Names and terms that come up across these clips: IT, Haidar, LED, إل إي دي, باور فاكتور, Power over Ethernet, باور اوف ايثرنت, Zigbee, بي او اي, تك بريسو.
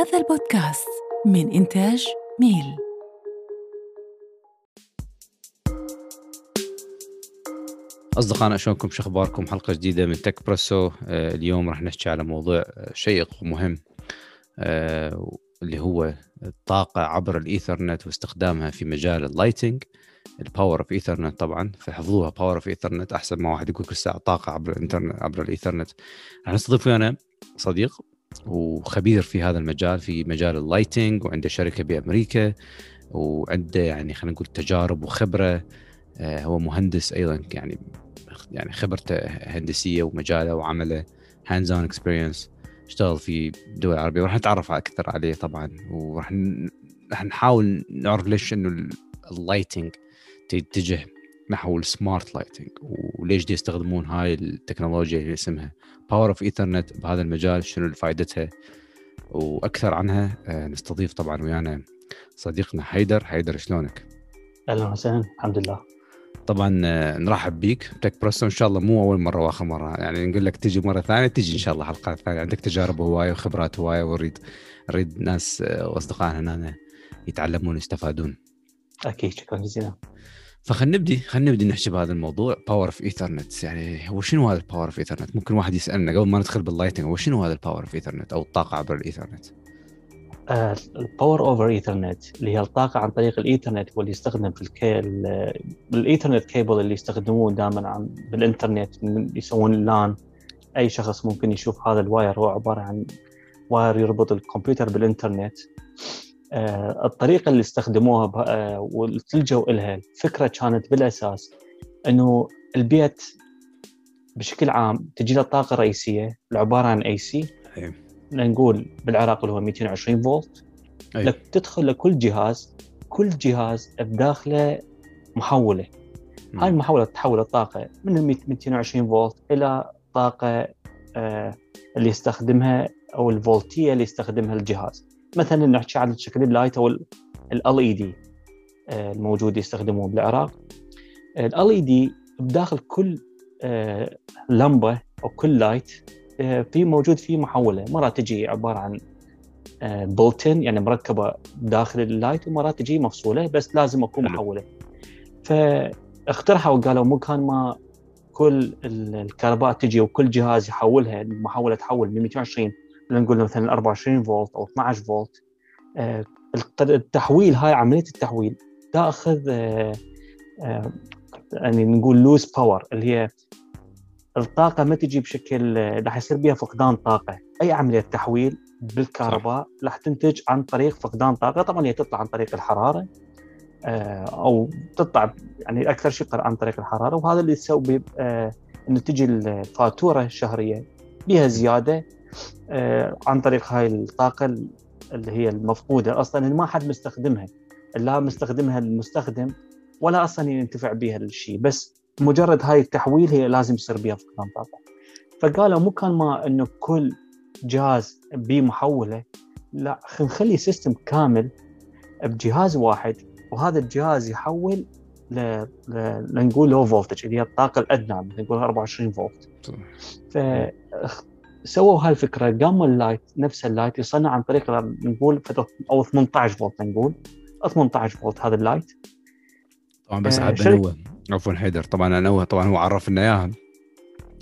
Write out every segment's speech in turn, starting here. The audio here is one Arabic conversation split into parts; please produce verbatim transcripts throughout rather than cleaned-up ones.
هذا البودكاست من إنتاج ميل. أصدقائنا شلونكم؟ شو أخباركم؟ حلقة جديدة من تك بريسو. اليوم راح نحكي على موضوع شيق ومهم اللي هو الطاقة عبر الإيثرنت واستخدامها في مجال اللايتنج، الباور اوف ايثرنت. طبعا فحفظوها، باور اوف ايثرنت، احسن ما واحد يقول كل ساعه طاقه عبر الانترنت عبر الايثرنت. راح نستضيف انا صديق وخبير في هذا المجال، في مجال اللايتنج، وعنده شركه بامريكا، وعنده يعني خلينا نقول تجارب وخبره. آه هو مهندس ايضا، يعني يعني خبرته هندسيه ومجاله وعمله هاندز اون اكسبيرينس، اشتغل في دول عربيه، وراح نتعرف اكثر عليه طبعا، وراح نحاول نعرف ليش انه اللايتنج تتجه نحو السمارت لايتنج، وليش دي يستخدمون هاي التكنولوجيا اللي اسمها باور اوف ايثرنت بهذا المجال، شنو فائدتها واكثر عنها. نستضيف طبعا ويانا صديقنا حيدر. حيدر شلونك؟ اهلا وسهلا. الحمد لله. طبعا نرحب بيك تك بريسو، ان شاء الله مو اول مره واخر مره، يعني نقول لك تجي مره ثانيه، تجي ان شاء الله حلقه ثانيه. عندك تجارب هوايه وخبرات هوايه، ونريد نريد ناس واصدقائنا هنا يتعلمون ويستفادون. اكيد، شكرا جزيلا. فخلنا نبدي خلنا نبدي نحكي بهذا الموضوع، باور اوف ايثرنت. يعني هو شنو هذا الباور اوف ايثرنت؟ ممكن واحد يسالنا قبل ما ندخل باللايتنج، هو شنو هذا الباور اوف ايثرنت او الطاقه عبر الايثرنت؟ الباور اوفر ايثرنت اللي هي الطاقه عن طريق الايثرنت، واللي يستخدم في الكيل الايثرنت كيبل اللي يستخدموه دائما عن بالانترنت، يسوون اللان. اي شخص ممكن يشوف هذا الواير، هو عباره عن واير يربط الكمبيوتر بالانترنت. آه، الطريقة اللي استخدموها آه، والتلجوا إلها، الفكرة كانت بالأساس أنه البيت بشكل عام تجيله طاقة رئيسية عبارة عن إيه سي، نقول بالعراق اللي هو مئتين وعشرين فولت. أي. لك تدخل لكل جهاز، كل جهاز بداخله محولة. م. هاي المحولة تحول الطاقة من مئتين وعشرين فولت إلى طاقة آه، اللي يستخدمها، أو الفولتية اللي يستخدمها الجهاز. مثلا نحكي على شكل اللايت او ال إل إي دي الموجود يستخدموه بالعراق. ال إل إي دي بداخل كل لمبه او كل لايت في موجود فيه محوله، مرات تجي عباره عن بولتن يعني مركبه داخل اللايت، ومرات تجي مفصوله، بس لازم اكون محوله. فاخترحوا وقالوا مكان ما كل الكهرباء تجي وكل جهاز يحولها، المحوله تحول من مئتين وعشرين، نقول مثلا أربعة وعشرين فولت او اثنا عشر فولت. التحويل، هاي عمليه التحويل تاخذ يعني نقول لوز باور، اللي هي الطاقه ما تجي بشكل، راح يصير بها فقدان طاقه. اي عمليه تحويل بالكهرباء راح تنتج عن طريق فقدان طاقه. طبعا هي تطلع عن طريق الحراره، او تطلع يعني اكثر شيء عن طريق الحراره، وهذا اللي يسبب انه تجي الفاتوره الشهريه بها زياده عن طريق هاي الطاقة اللي هي المفقودة. أصلاً ما حد مستخدمها، لا مستخدمها المستخدم ولا أصلاً ينتفع بها الشيء، بس مجرد هاي التحويل هي لازم يصير بها فقدان طاقة. فقالوا مو كان ما إنه كل جهاز بمحوله، لا نخلي سيستم كامل بجهاز واحد، وهذا الجهاز يحول ل لنقول لو فولتج اللي هي الطاقة الأدنى، نقول أربعة وعشرين فولت. ف سووا هالفكرة، قاموا اللايت نفس اللايت يصنع عن طريق نقول أو ثمانية عشر فولت، نقول ثمانية عشر فولت هذا اللايت. طبعا بس عاد بنوه، عفوا حيدر، طبعا أنوه، طبعا هو عرفنا إياها،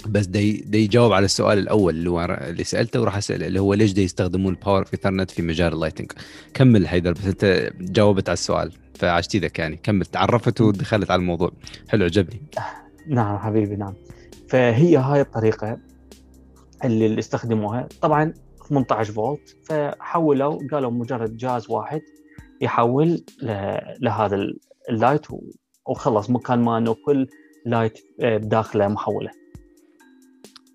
بس دي دي يجاوب على السؤال الأول اللي, اللي سألته، وراح أسأله اللي هو ليش دي يستخدمون الباور في إيثرنت في مجال اللايتنج. كمل حيدر، بس أنت جاوبت على السؤال فعشتي ذاك، يعني كملت تعرفت ودخلت على الموضوع. حلو، عجبني. نعم حبيبي، نعم. فهي هاي الطريقة اللي استخدموها، طبعا ثمانية عشر فولت، فحولوا قالوا مجرد جهاز واحد يحول لهذا اللايت وخلص، مكان ما انه كل لايت بداخله محوله.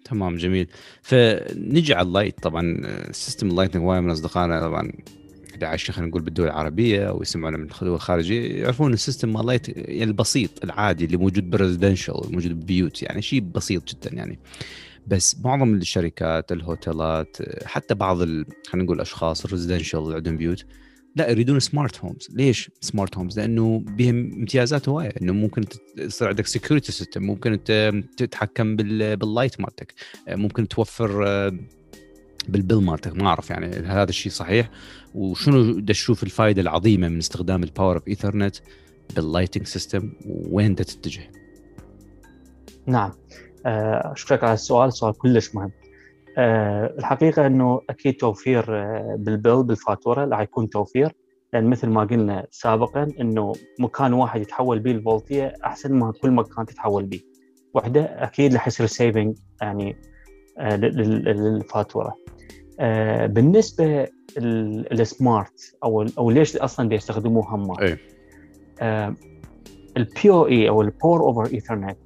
تمام، جميل. فنجي على اللايت. طبعا سيستم اللايتنج وايد من اصدقائنا طبعا عايشين خلينا نقول بالدول العربيه، او يسمعونا من الدول الخارجيه، يعرفون السيستم مال لايت البسيط العادي اللي موجود بالريزيدنشال، موجود بالبيوت، يعني شيء بسيط جدا يعني. بس معظم الشركات، الهوتيلات، حتى بعض ال... خلينا نقول الاشخاص الريزيدنشال اللي عندهم بيوت، لا يريدون سمارت هومز. ليش سمارت هومز؟ لانه بهم امتيازات هوايه، انه ممكن تصير عندك سكيورتي سيستم، ممكن تتحكم باللايت مالتك، ممكن توفر بالبل مالته. ما اعرف يعني هذا الشيء صحيح، وشنو بدي اشوف الفائده العظيمه من استخدام الباور اوف ايثرنت باللايتنج سيستم وين بدها تتجه؟ نعم اشكرك على السؤال، سؤال كلش مهم. أه الحقيقه انه اكيد توفير بالبل بالفاتوره راح يكون توفير، لان مثل ما قلنا سابقا انه مكان واحد يتحول به الفولتيه احسن ما كل مكان تتحول به وحده، اكيد راح يصير سيفنج يعني آه للفاتوره. آه بالنسبه للسمارت او او ليش اصلا بيستخدموه هم اي آه البي او اي او الباور اوفر ايثرنت،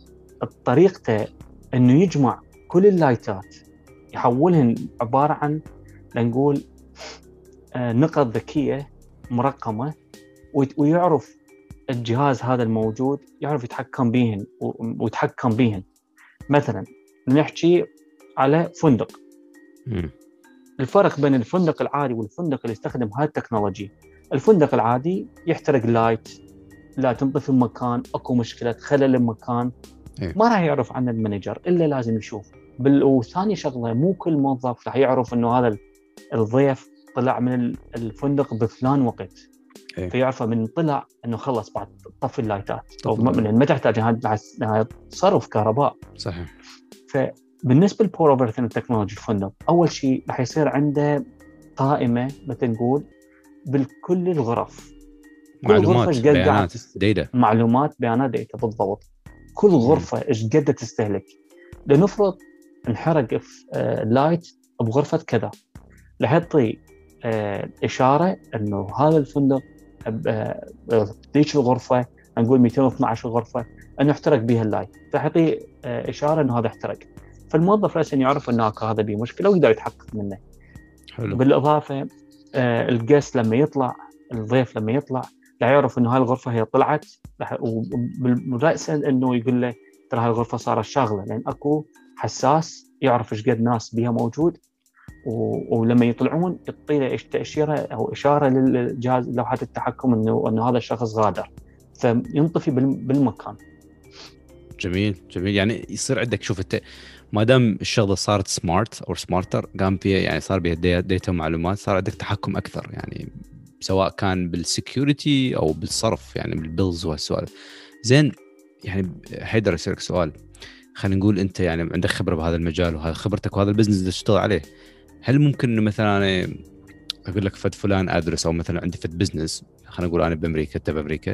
طريقته انه يجمع كل اللايتات يحولهن عباره عن لنقول آه نقط ذكيه مرقمه، ويعرف الجهاز هذا الموجود يعرف يتحكم بهن ويتحكم بهن. مثلا نحكي على فندق، مم. الفرق بين الفندق العادي والفندق اللي يستخدم هاي التكنولوجيا، الفندق العادي يحترق لايت، لا تنطفي مكان، اكو مشكله، خلل بمكان، ما راح يعرف عنه المانجر الا لازم يشوف. والثاني شغله مو كل موظف راح يعرف انه هذا الضيف طلع من الفندق بفلان وقت، أيه. فيعرفه من طلع انه خلص بعد طفي اللايتات او ما تحتاج هذا صرف كهرباء. صحيح. ف بالنسبه للباور اوفر ايثرنت تكنولوجي الفندق، اول شيء راح يصير عنده قائمه مثل نقول بالكل الغرف، معلومات كل بيانات تست... داتا معلومات بيانات داتا بالضبط، كل غرفه ايش قد تستهلك. لنفرض انحرق آه لايت بغرفه كذا، راح يعطي آه اشاره انه هذا الفندق ذيك آه الغرفه نقول مئتين واثني عشر غرفه انه احترق بها اللايت، راح يعطي آه اشاره انه هذا احترق، فالموظف رأساً يعرف أنه هذا بيه مشكلة ويقدر يتحقق منه. حلو. بالإضافة آه القس لما يطلع الضيف لما يطلع لا يعرف أنه هاي الغرفة هي طلعت، ورأساً أنه يقول له ترى هاي الغرفة صارت شاغلة، لأن أكو حساس يعرف إيش قد ناس بيها موجود، و... ولما يطلعون يعطي تأشيرة أو إشارة للجهاز لوحة التحكم أنه أنه هذا الشخص غادر، فينطفي بال... بالمكان. جميل جميل، يعني يصير عندك شوف الت... ما دام الشغله صارت سمارت او سمارتر قام فيها يعني صار بها داتا معلومات، صار عندك تحكم اكثر يعني سواء كان بالسكيورتي او بالصرف يعني بالبيلز وهالسؤال. زين يعني حيدر يسالك سؤال، خلينا نقول انت يعني عندك خبره بهذا المجال وهذا خبرتك وهذا البزنس اللي تشتغل عليه، هل ممكن انه مثلا أنا اقول لك فد فلان ادرس او مثلا عندي فد بزنس خلينا نقول انا بامريكا انت بامريكا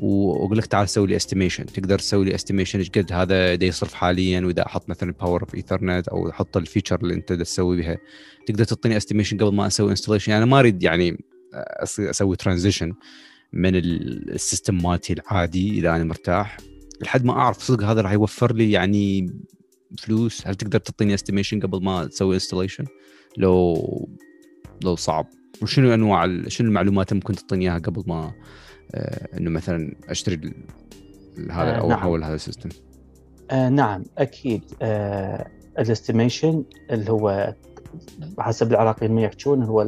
واقول لك تعال سوي لي استيميشن، تقدر تسوي لي استيميشن ايش قد هذا دا يصرف حاليا، واذا احط مثلا باور اوف ايثرنت او احط الفيتشر اللي انت دا تسوي بها تقدر تعطيني استيميشن قبل ما اسوي انستليشن؟ يعني انا ما اريد يعني اسوي ترانزيشن من السيستم مالتي العادي اذا انا مرتاح لحد ما اعرف صدق هذا راح يوفر لي يعني فلوس، هل تقدر تعطيني استيميشن قبل ما اسوي انستليشن لو لو صعب؟ وشنو انواع شنو المعلومات ممكن تعطيني اياها قبل ما آه انه مثلا اشتري هذا آه او احول نعم. هذا السيستم آه نعم اكيد آه الاستيميشن اللي هو حسب العراقيين ما يحجون هو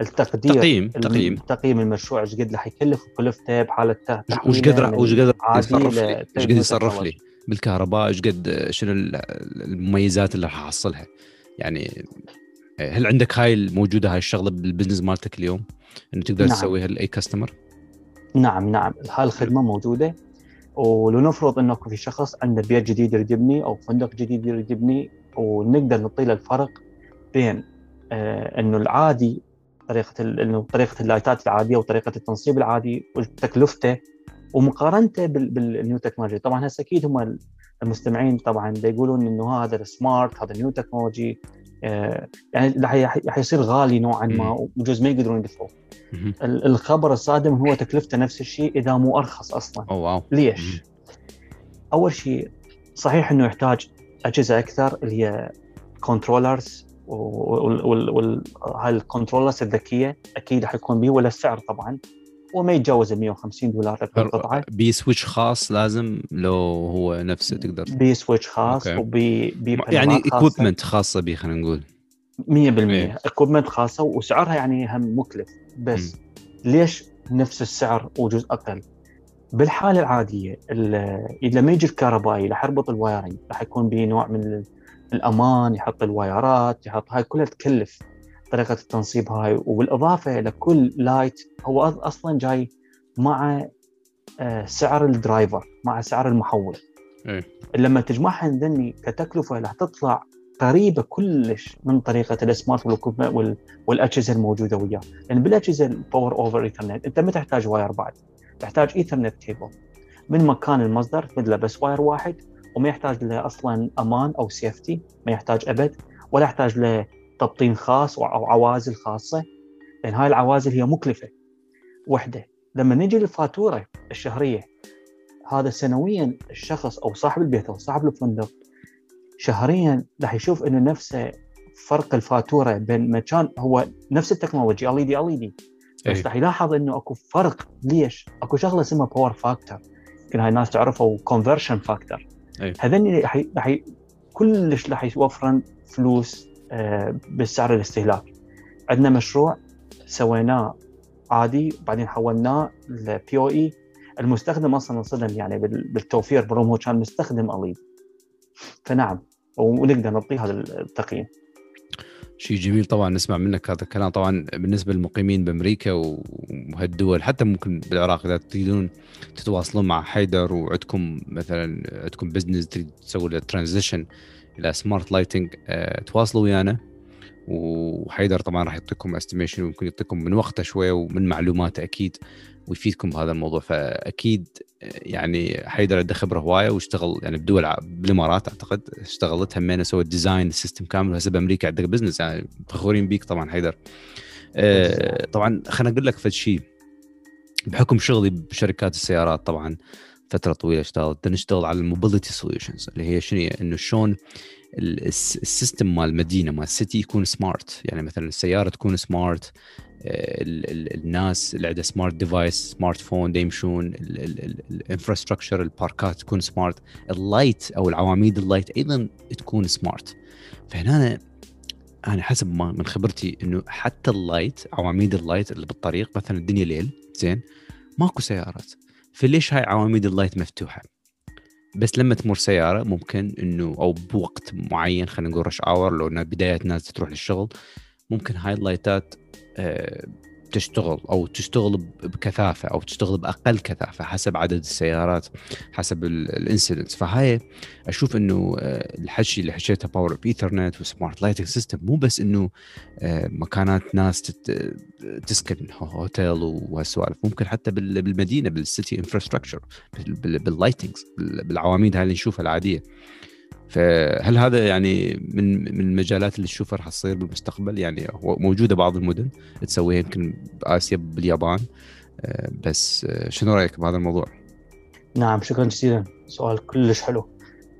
التقدير تقييم تقييم تقييم المشروع ايش قد راح يكلف وكلفته بحاله تحويله ايش قد ايش قد يصرف لي ايش قد يصرف لي بالكهرباء ايش قد شنو المميزات اللي راح احصلها. يعني هل عندك هاي الموجوده هاي الشغله بالبزنس مالتك اليوم انه تقدر نعم. تسويها لاي كاستمر؟ نعم نعم هاي الخدمه موجوده، ولنفرض انه في شخص عنده بيت جديد يريد يبني او فندق جديد يريد يبني، ونقدر نطيل الفرق بين آه انه العادي طريقه انه طريقه اللايتات العاديه وطريقه التنصيب العادي وتكلفته ومقارنته بالنيو تكنولوجي. طبعا هسه اكيد هم المستمعين طبعا بيقولون انه هذا السمارت هذا النيو تكنولوجي يعني راح يصير غالي نوعا ما وجزء ما يقدرون يدفعوه. الخبر الصادم هو تكلفته نفس الشيء اذا مو ارخص اصلا. أوه. ليش؟ مم. اول شيء صحيح انه يحتاج اجهزه اكثر اللي هي كنترولرز والكنترولرز الذكيه اكيد راح يكون به، ولا السعر طبعا وما يتجاوز مئة وخمسين دولار للقطعه. بي سويتش خاص لازم لو هو نفسه تقدر بي سويتش خاص وبي بي يعني اكويبمنت خاصه به خلينا نقول مئة بالمئة اكويبمنت خاصه وسعرها يعني هم مكلف بس م. ليش نفس السعر وجزء اقل؟ بالحاله العاديه لما يجي الكهربائي راح يربط الوايرنج راح يكون به نوع من الأمان، يحط الوايرات، يحط هاي كلها تكلف طريقة التنصيب هاي. وبالإضافة لكل لايت هو أصلاً جاي مع سعر الدرايفر، مع سعر المحول. أي. لما تجمعها ذني كتكلفة راح تطلع قريبة كلش من طريقة السمارت والكوبمنت والأجهزة الموجودة وياه. لأن بالأجهزة الباور أوفر إيثرنت أنت ما تحتاج واير بعد، تحتاج إيثرنت كيبل من مكان المصدر تمدله بس واير واحد، وما يحتاج له أصلاً أمان أو سيفتي، ما يحتاج أبد، ولا يحتاج له تبطين خاص أو عوازل خاصة، لأن هاي العوازل هي مكلفة وحدة. لما نجي للفاتورة الشهرية، هذا سنوياً الشخص أو صاحب البيت أو صاحب الفندق شهرياً راح يشوف إنه نفسه فرق الفاتورة بين مكان هو نفس التكنولوجيا إل إي دي إل إي دي، بس راح يلاحظ إنه أكو فرق. ليش؟ أكو شغلة اسمها باور فاكتور، يمكن هاي الناس تعرفه، كونفرشن فاكتور. هذني راح راح كلش راح يوفرن فلوس آه بالسعر الاستهلاكي. عندنا مشروع سويناه عادي بعدين حولناه ل بي أو إي، المستخدم اصلا انصدم يعني بالتوفير بروم، هو كان مستخدم أليد. فنعم ونقدر نعطي هذا التقييم. شيء جميل طبعا نسمع منك هذا الكلام. طبعا بالنسبه للمقيمين بامريكا وهالدول، حتى ممكن بالعراق، اذا تريدون تتواصلون مع حيدر وعندكم مثلا عندكم بزنس تريد تسوي له ترانزيشن الى سمارت لايتنج، اه تواصلوا ويانا، وحيدر طبعا راح يعطيكم استيميشن ويمكن يعطيكم من وقته شويه ومن معلوماته اكيد ويفيدكم بهذا الموضوع. فاكيد يعني حيدر عنده خبره هوايه واشتغل يعني بدول بالامارات اعتقد اشتغلت همين سوت ديزاين السيستم كامل، وهسه بامريكا عندك بزنس، يعني فخورين بيك طبعا حيدر. أه طبعا خليني اقول لك فد شيء، بحكم شغلي بشركات السيارات طبعا فتره طويله اشتغلت نشتغل على الموبيليتي سوليوشنز، اللي هي شنو انه شلون السيستم مال المدينه مال السيتي يكون سمارت. يعني مثلا السياره تكون سمارت، الناس اللي عندها سمارت ديفايس سمارت فون دا يمشون، الانفراستراكشر الباركات تكون سمارت، اللايت او العواميد اللايت ايضا تكون سمارت. فهنا انا انا حسب ما من خبرتي انه حتى اللايت عواميد اللايت اللي بالطريق، مثلا الدنيا ليل زين ماكو سيارات، فليش هاي عواميد اللايت مفتوحه؟ بس لما تمر سياره ممكن انه او بوقت معين، خلينا نقول رش اور، لو انه بدايه ناس تروح للشغل، ممكن هاي اللايتات تشتغل او تشتغل بكثافه او تشتغل باقل كثافه حسب عدد السيارات حسب الانسيدنس. فهاي اشوف انه الحشي اللي حشيتها باور اب ايثرنت وسمارت لايتنج سيستم مو بس انه مكانات ناس تسكن هوتيل وهالسوالف، ممكن حتى بالمدينه بالسيتي انفراستراكشر باللايتنجز بالعواميد هاي اللي نشوفها العاديه. فهل هذا يعني من من المجالات اللي تشوفها راح تصير بالمستقبل؟ يعني هو موجوده بعض المدن تسويها يمكن بآسيا باليابان، بس شنو رايك بهذا الموضوع؟ نعم شكرا جزيلا، سؤال كلش حلو.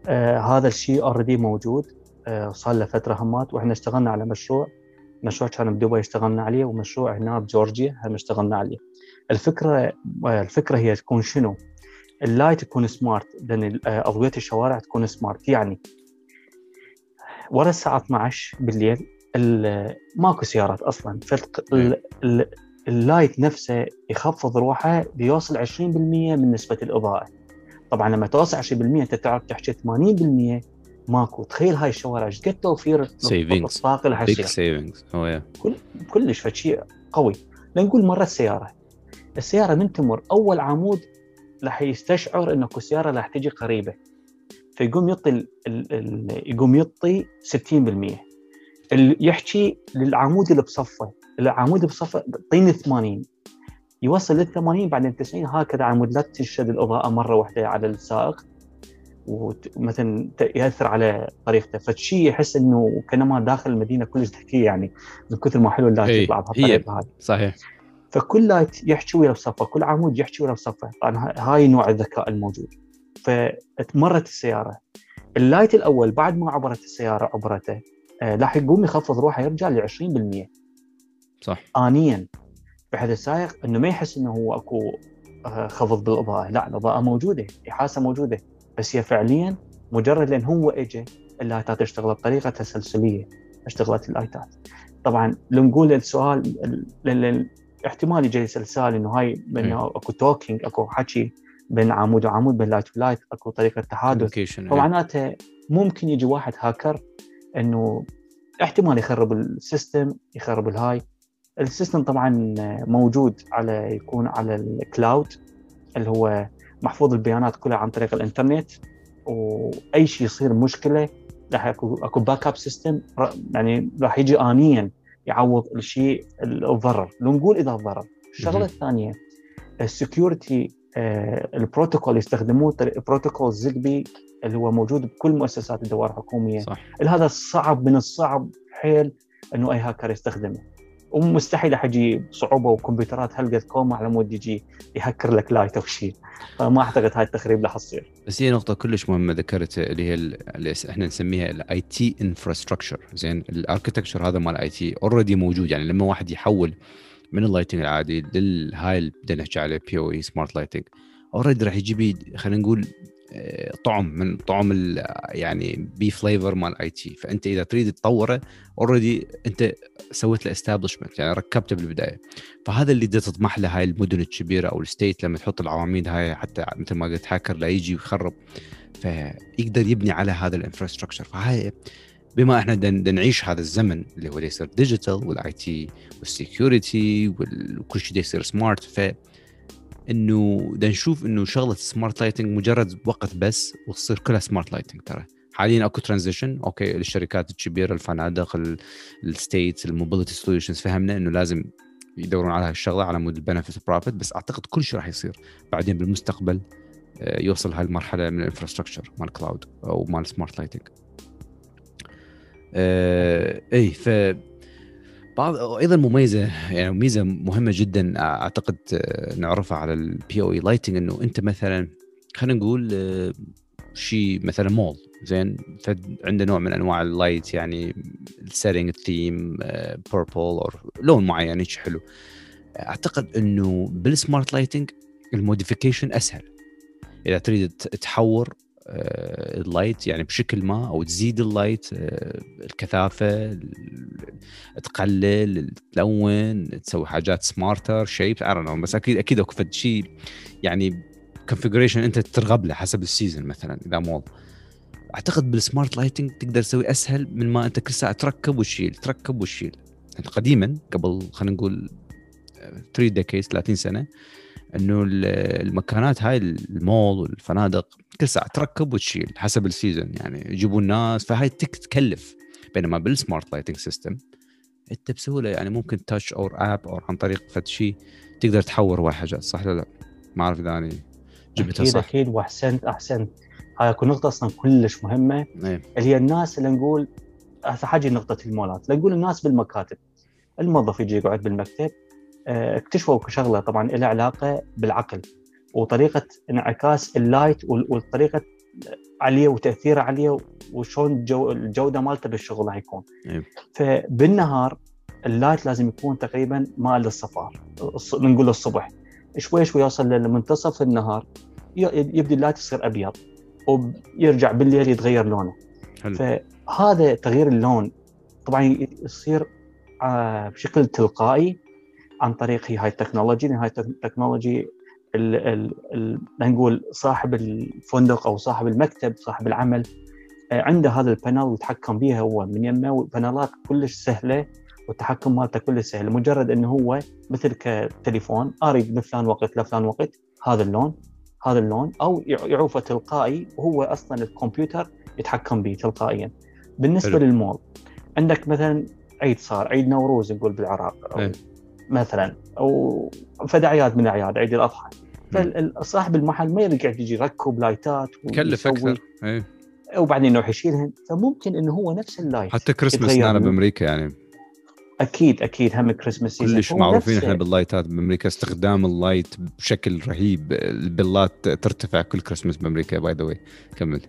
آه هذا الشيء اوريدي موجود، آه صار له فتره همات، واحنا اشتغلنا على مشروع مشروع كان بدبي اشتغلنا عليه، ومشروع هنا بجورجيا هم اشتغلنا عليه. الفكره الفكره هي تكون شنو؟ اللايت تكون سمارت، لأن أضوية الشوارع تكون سمارت. يعني ورا الساعة اثنا عشر بالليل ماكو سيارات أصلاً، فاللايت نفسه يخفض روحه ليوصل عشرين بالمئة من نسبة الإضاءة. طبعاً لما توصل عشرين بالمئة أنت تعرف تحكي ثمانين بالمئة ماكو. تخيل هاي الشوارع إيش قد توفير الطاقة اللي حيصير، كل كلش فشيء قوي. لنقول مرة السيارة السيارة من تمر أول عمود راح يستشعر انه اكو سياره راح تجي قريبه، فيقوم يعطي ال... ال... يقوم يعطي ستين بالمئة، اللي يحكي للعمود اللي بصفه، العمود بصفه طين ثمانين، يوصل لل ثمانين بعدين تسعين، هكذا عمود لا تشد الاضاءه مره واحده على السائق ومثلا ياثر على طريقته. فشي يحس انه كانما داخل المدينه كلش ذكيه، يعني من كثر ما حلو اللايت يطلع بهالطريقه هذه. صحيح، فكل لايت يحكي ويا بصفه، كل عمود يحكي ويا بصفه. طبعا هاي نوع الذكاء الموجود. فتمرت السياره، اللايت الاول بعد ما عبرت السياره عبرته راح آه يقوم يخفض روحه يرجع ل عشرين بالمئة صح انيا، بحيث السائق انه ما يحس انه هو اكو آه خفض بالاضاءه، لا الاضاءه موجوده، احاسه موجوده، بس هي فعليا مجرد لان هو اجى اللايتات اشتغلت بطريقه تسلسليه، اشتغلت اللايتات. طبعا لو نقول السؤال لل احتمال يجي سلسال انه هاي بانه اكو توكينج، اكو حكي بين عمود وعمود، بين لايت ولايت، اكو طريقه تحادث، فمعناته ممكن يجي واحد هاكر انه احتمال يخرب السيستم، يخرب الهاي. السيستم طبعا موجود على يكون على الكلاود اللي هو محفوظ البيانات كلها عن طريق الانترنت، واي شيء يصير مشكله راح اكو اكو باك اب سيستم، يعني راح يجي انيا يعوض الشيء الضرر، لو نقول اذا ضرر. الشغله الثانيه السكيورتي، البروتوكول اللي يستخدموه بروتوكول زيغبي اللي هو موجود بكل مؤسسات الدوائر الحكوميه صح. هذا صعب من الصعب حيل انه اي هاكر يستخدمه، ومستحيل حيجي صعوبه وكمبيوترات هلقت كوما على مود يجي يهكر لك لايت او شيء، فما اعتقد هاي التخريب راح تصير. بس هي نقطه كلش مهمه ذكرتها اللي هي اللي احنا نسميها الاي تي انفراستراكشر. زين الاركتكتشر هذا مال اي تي اوريدي موجود، يعني لما واحد يحول من اللايتنج العادي للهاي اللي بدنا نحكي عليه بي او اي سمارت لايتنج اوريدي راح يجيب خلينا نقول طعم من طعم يعني بي فليفر مال اي تي. فانت اذا تريد تطوره اوريدي انت سويت له استابلشمنت، يعني ركبته بالبدايه. فهذا اللي بدك تطمح له هاي المدن الكبيره او الستيت لما تحط العواميد هاي، حتى مثل ما قلت هاكر لا يجي ويخرب، فيقدر يبني على هذا الانفراستراكشر. فهاي بما احنا دن نعيش هذا الزمن اللي هو يصير ديجيتال والاي تي والسيكيورتي وكل شيء يصير سمارت، ف انه دا نشوف انه شغله سمارت لايتنج مجرد وقت بس وتصير كلها سمارت لايتنج. ترى حاليا اكو ترانزيشن اوكي للشركات الكبيره، الفنادق، الستيتس، الموبيليتي سوليوشنز، فهمنا انه لازم يدورون على هالشغله على مود البنفيت بروفيت. بس اعتقد كل شيء راح يصير بعدين بالمستقبل يوصل هالمرحله من الانفراستراكشر مال كلاود او مال سمارت لايتنج. اه اي ف بعض ايضا مميزه، يعني ميزه مهمه جدا اعتقد نعرفها على البي او اي لايتنج، انه انت مثلا خلينا نقول شيء مثلا مول زين، فعنده نوع من انواع اللايت، يعني السيتنج الثيم بيربل او لون معين هيك حلو. اعتقد انه بالسمارت لايتنج الموديفيكيشن اسهل، اذا تريد تحور اللايت يعني بشكل ما او تزيد اللايت الكثافه، تقلل، تلون، تسوي حاجات سمارتر شيب ارنو. بس اكيد اكيد اكو فد شيء يعني كونفيجريشن انت ترغب له حسب السيزون مثلا اذا مول. اعتقد بالسمارت لايتنج تقدر تسوي اسهل من ما انت كل ساعه تركب وتشيل تركب وتشيل. يعني قديما قبل خلينا نقول ثلاث ديكيز ثلاثين سنه انه المكانات هاي المول والفنادق كل ساعه تركب وتشيل حسب السيزون، يعني يجيبوا الناس، فهاي تكلف. بينما بالسمارت لايتنج سيستم انت بسهوله يعني ممكن تاتش او اب او عن طريق فد شيء تقدر تحور واي حاجات، صح ولا لا؟ ما اعرف اذا انا جبتها صح. اكيد اكيد واحسنت احسنت. هاي اكو نقطه اصلا كلش مهمه ايه. اللي هي الناس اللي نقول هسه حاجه نقطه المولات، نقول الناس بالمكاتب، الموظف يجي يقعد بالمكتب، اكتشفوا شغله طبعا لها علاقه بالعقل وطريقه انعكاس اللايت والطريقه عليه وتاثيره عليه وشون جو الجوده مالته بالشغل راح يكون. فبالنهار اللايت لازم يكون تقريبا مال الصفار، نقول الصبح شوي شوي يوصل لمنتصف النهار يبدي اللايت يصير ابيض ويرجع بالليل يتغير لونه. حلو. فهذا تغيير اللون طبعا يصير بشكل تلقائي عن طريق هاي التكنولوجي. هاي التكنولوجي نقول صاحب الفندق او صاحب المكتب صاحب العمل عنده هذا البانل ويتحكم بيها هو من يمه، والبانلات كلش سهله والتحكم مالته كلش سهل، مجرد انه هو مثل كتليفون اريد بفلان وقت لفلان وقت هذا اللون هذا اللون او يعوفه تلقائي، وهو اصلا الكمبيوتر يتحكم به تلقائيا. بالنسبه حلو. للمول عندك مثلا عيد، صار عيد نوروز نقول بالعراق أو مثلا او فدعيات من اعياد عيد الاضحى، فصاحب المحل ما يقعد يجي يركب لايتات ويكلف اكثر اي وبعدين يروح يشيلهن. فممكن انه هو نفس اللايت حتى كريسماس هنا بامريكا، يعني اكيد اكيد هم كريسماس كلش معروفين احنا باللايتات بامريكا، استخدام اللايت بشكل رهيب، البلات ترتفع كل كريسماس بامريكا باي ذا واي. كمل.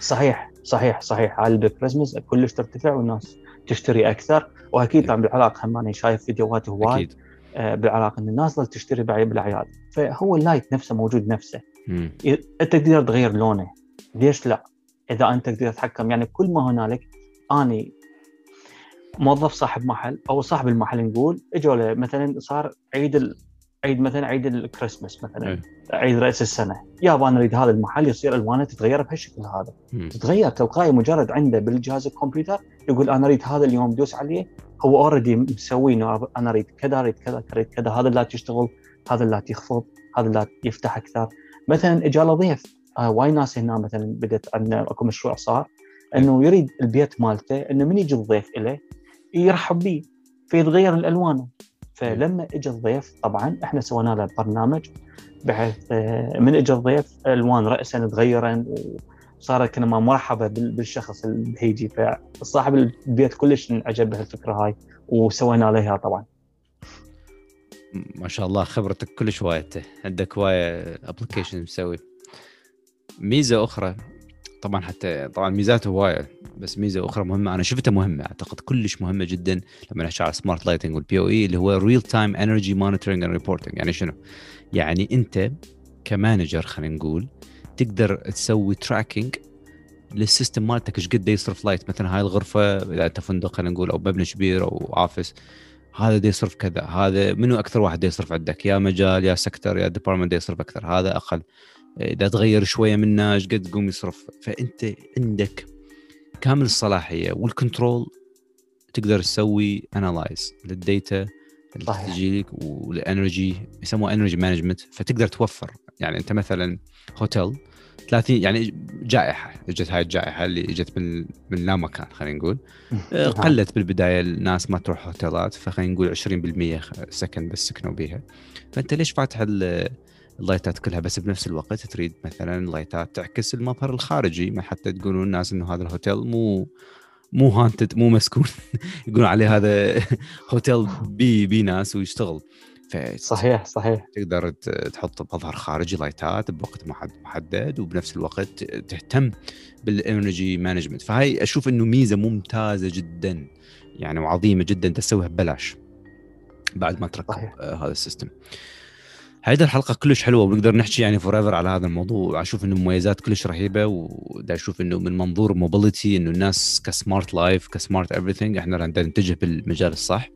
صحيح صحيح صحيح على الكريسماس كلش ترتفع والناس تشتري اكثر، واكيد طبعا بالعراق هماني شايف فيديوهات هواي آه بالعراق ان الناس ضلت تشتري بعيد بالاعياد. فهو اللايت نفسه موجود نفسه، انت تقدر تغير لونه، ليش لا؟ اذا انت تقدر تتحكم، يعني كل ما هنالك اني موظف صاحب محل او صاحب المحل نقول اجوا مثلا صار عيد عيد مثلا عيد الكريسماس مثلا أي. عيد رأس السنة، يابا أنا أريد هذا المحل يصير ألوانه تتغير بهالشكل هذا م. تتغير تلقائي، مجرد عنده بالجهاز الكمبيوتر يقول أنا أريد هذا اليوم دوس عليه، هو أوردي مسوي إنه أنا أريد كذا أريد كذا أريد كذا، هذا اللي تشتغل، هذا اللي يخفض، هذا اللي يفتح أكثر. مثلا إجالة ضيف، آه واي ناس هنا مثلا بدأت عندنا أكو مشروع صار إنه يريد البيت مالته إنه من يجي الضيف إليه يرحب به فيتغير الألوان. فلما اجى الضيف طبعا احنا سوينا له برنامج بحيث من اجى الضيف الوان راسا تغيرن وصار كنا ما مرحبا بالشخص اللي هيجي، فصاحب البيت كلش انعجب بهالفكره هاي وسوينا عليها طبعا. ما شاء الله خبرتك كلش وايد، عندك وايد ابلكيشن مسوي. ميزه اخرى طبعا، حتى طبعا ميزاته وايد، بس ميزه اخرى مهمه انا شفتها مهمه اعتقد كلش مهمه جدا لما نحكي على سمارت لايتنج والبي او اي، اللي هو ريل تايم انرجي مونيتورنج اند ريبورتنج. يعني شنو؟ يعني انت كمانجر خلينا نقول تقدر تسوي تراكنج للسيستم مالتك، ايش قد يصرف لايت مثلا هاي الغرفه اذا انت فندق خلينا نقول او مبنى كبير او عافس، هذا دا يصرف كذا، هذا منو اكثر واحد دا يصرف عندك، يا مجال يا سكتر يا ديبارتمنت دا يصرف اكثر، هذا اقل، اذا تغير شويه منه ايش قد تقوم يصرف. فانت عندك كامل الصلاحيه والكنترول، تقدر تسوي انالايز للديتا اللي تجي لك والانرجي، يسموها انرجي مانجمنت. فتقدر توفر، يعني انت مثلا هوتيل ثلاثين يعني جائحه اجت، هاي الجائحه اللي اجت من من لا مكان خلينا نقول، قلت بالبدايه الناس ما تروح هوتيلات، فخلينا نقول عشرين بالمية سكن بس سكنوا بيها. فانت ليش فاتح اللايتات كلها؟ بس بنفس الوقت تريد مثلا اللايتات تعكس المظهر الخارجي، ما حتى تقولوا الناس انه هذا الهوتيل مو مو هانتد مو مسكون يقولون عليه هذا هوتيل بي بي ناس ويشتغل. صحيح صحيح، تقدر تحط مظهر خارجي لايتات بوقت محدد وبنفس الوقت تهتم بالانرجي مانجمنت. فهي اشوف انه ميزه ممتازه جدا يعني وعظيمه جدا، تسويها ببلاش بعد ما تركب هذا السيستم. هيدا الحلقه كلش حلوه ونقدر نحكي يعني فوريفر على هذا الموضوع. اشوف انه مميزات كلش رهيبه، ودا اشوف انه من منظور موبيليتي انه الناس كسمارت لايف كسمارت ايفريثينج احنا راح نتجه بالمجال الصح.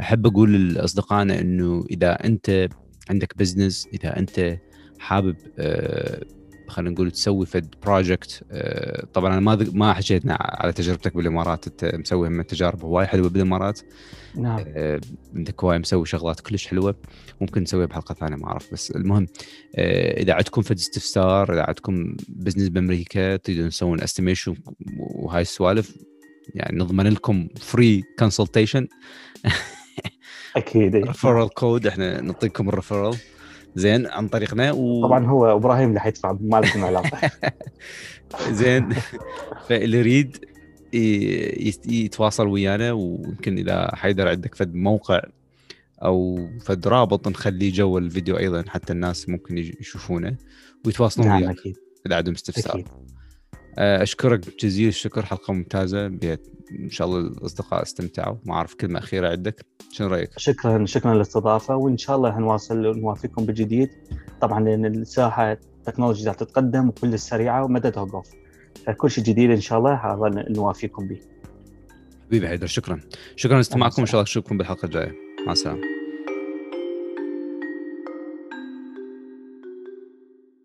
احب اقول لاصدقائنا انه اذا انت عندك بزنس، اذا انت حابب آه خلينا نقول تسوي فد بروجكت، آه طبعا انا ما ما حكيتنا على تجربتك بالامارات، انت مسوي هم تجارب هواي حلوه بالامارات. نعم آه عندك هواي مسوي شغلات كلش حلوه، ممكن نسويها بحلقه ثانيه ما اعرف. بس المهم آه اذا عندكم فد استفسار، اذا عندكم بزنس بامريكا تريدون تسوون استيميشن وهاي السوالف، يعني نضمن لكم فري كونسلتيشن اكيد ريفرال كود، احنا نعطيكم الريفرال زين عن طريقنا و... طبعا هو ابراهيم اللي حيدفع، ما لكم علاقه زين. فاللي يريد يتواصل ويانا، ويمكن اذا حيدر عندك فد موقع او فد رابط نخليه جوا الفيديو ايضا حتى الناس ممكن يشوفونه ويتواصلون ويانا. نعم اكيد اذا عندهم استفسار. اشكرك جزيل الشكر، حلقه ممتازه بيت. ان شاء الله الاصدقاء استمتعوا. ما اعرف كلمه اخيره عندك، شنو رايك؟ شكرا شكرا للاستضافه، وان شاء الله هنواصل نوافقكم بالجديد طبعا، لان الساحه التكنولوجيا قاعده تتقدم وكل سريعه وما توقف، فكل شيء جديد ان شاء الله حاضر نوافقكم به. حبيبي حيدر شكرا شكرا لاستماعكم، ان شاء الله نشوفكم بالحلقه الجايه. مع السلامه.